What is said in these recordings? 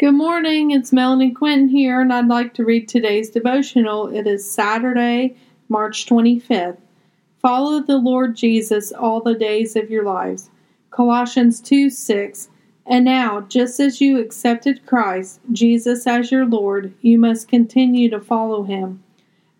Good morning, it's Melanie Quentin here, and I'd like to read today's devotional. It is Saturday, March 25th. Follow the Lord Jesus all the days of your lives. Colossians 2:6. And now, just as you accepted Christ, Jesus as your Lord, you must continue to follow Him.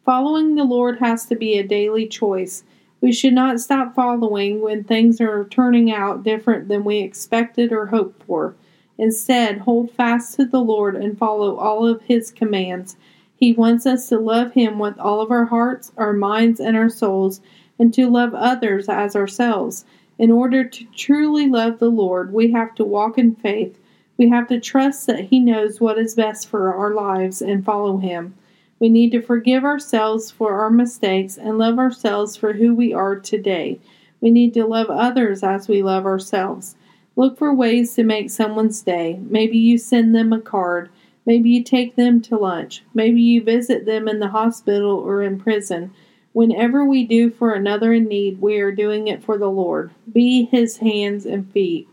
Following the Lord has to be a daily choice. We should not stop following when things are turning out different than we expected or hoped for. Instead, hold fast to the Lord and follow all of His commands. He wants us to love Him with all of our hearts, our minds, and our souls, and to love others as ourselves. In order to truly love the Lord, we have to walk in faith. We have to trust that He knows what is best for our lives and follow Him. We need to forgive ourselves for our mistakes and love ourselves for who we are today. We need to love others as we love ourselves. Look for ways to make someone's day. Maybe you send them a card. Maybe you take them to lunch. Maybe you visit them in the hospital or in prison. Whenever we do for another in need, we are doing it for the Lord. Be His hands and feet.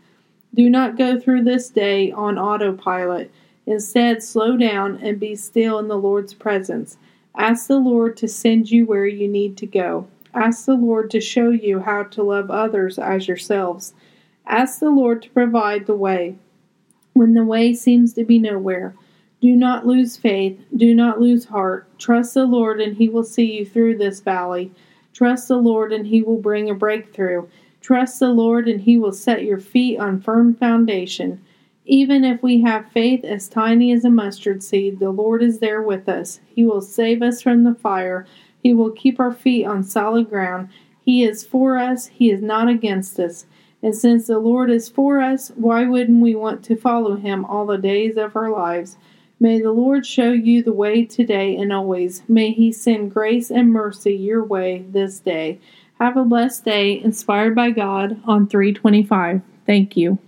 Do not go through this day on autopilot. Instead, slow down and be still in the Lord's presence. Ask the Lord to send you where you need to go. Ask the Lord to show you how to love others as yourselves. Ask the Lord to provide the way when the way seems to be nowhere. Do not lose faith. Do not lose heart. Trust the Lord and He will see you through this valley. Trust the Lord and He will bring a breakthrough. Trust the Lord and He will set your feet on firm foundation. Even if we have faith as tiny as a mustard seed, the Lord is there with us. He will save us from the fire. He will keep our feet on solid ground. He is for us. He is not against us. And since the Lord is for us, why wouldn't we want to follow Him all the days of our lives? May the Lord show you the way today and always. May He send grace and mercy your way this day. Have a blessed day, inspired by God on 325. Thank you.